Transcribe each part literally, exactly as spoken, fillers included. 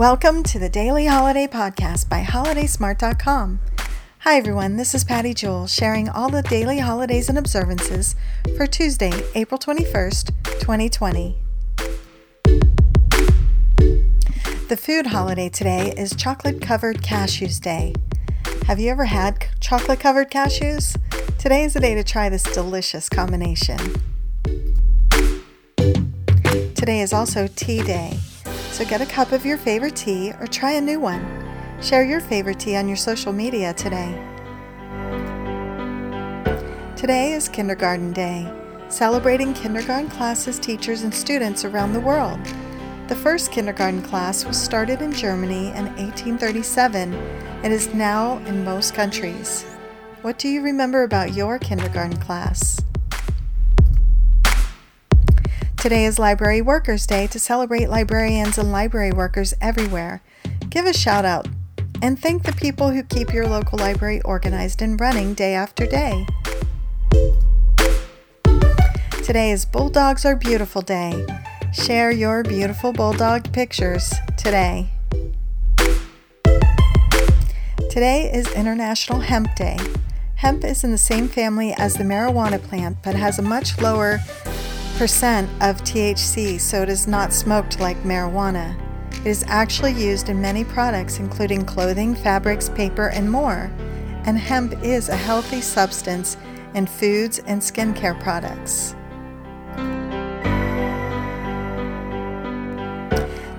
Welcome to the Daily Holiday Podcast by Holiday Smart dot com. Hi everyone, this is Patty Jewell sharing all the daily holidays and observances for Tuesday, April twenty-first, twenty twenty. The food holiday today is Chocolate-Covered Cashews Day. Have you ever had chocolate-covered cashews? Today is the day to try this delicious combination. Today is also Tea Day, so get a cup of your favorite tea or try a new one. Share your favorite tea on your social media today. Today is Kindergarten Day, celebrating kindergarten classes, teachers, and students around the world. The first kindergarten class was started in Germany in eighteen thirty-seven and is now in most countries. What do you remember about your kindergarten class? Today is Library Workers' Day to celebrate librarians and library workers everywhere. Give a shout out and thank the people who keep your local library organized and running day after day. Today is Bulldogs Are Beautiful Day. Share your beautiful bulldog pictures today. Today is International Hemp Day. Hemp is in the same family as the marijuana plant, but has a much lower percent of T H C, so it is not smoked like marijuana. It is actually used in many products, including clothing, fabrics, paper, and more. And hemp is a healthy substance in foods and skincare products.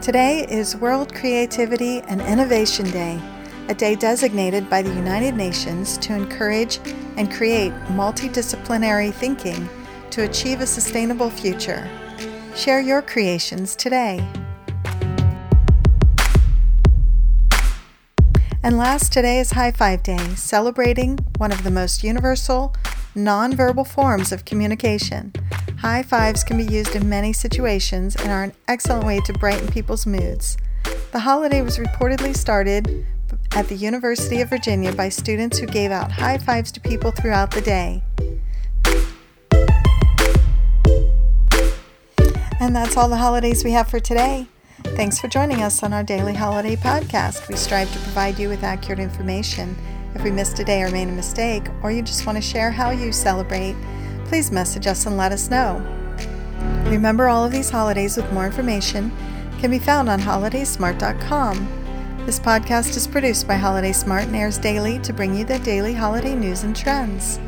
Today is World Creativity and Innovation Day, a day designated by the United Nations to encourage and create multidisciplinary thinking to achieve a sustainable future. Share your creations today. And last, today is High Five Day, celebrating one of the most universal, non-verbal forms of communication. High fives can be used in many situations and are an excellent way to brighten people's moods. The holiday was reportedly started at the University of Virginia by students who gave out high fives to people throughout the day. And that's all the holidays we have for today. Thanks for joining us on our Daily Holiday Podcast. We strive to provide you with accurate information. If we missed a day or made a mistake, or you just want to share how you celebrate, please message us and let us know. Remember, all of these holidays with more information can be found on Holiday Smart dot com. This podcast is produced by Holiday Smart and airs daily to bring you the daily holiday news and trends.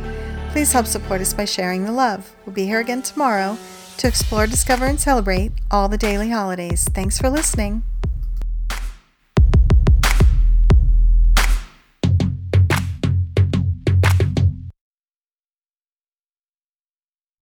Please help support us by sharing the love. We'll be here again tomorrow to explore, discover, and celebrate all the daily holidays. Thanks for listening.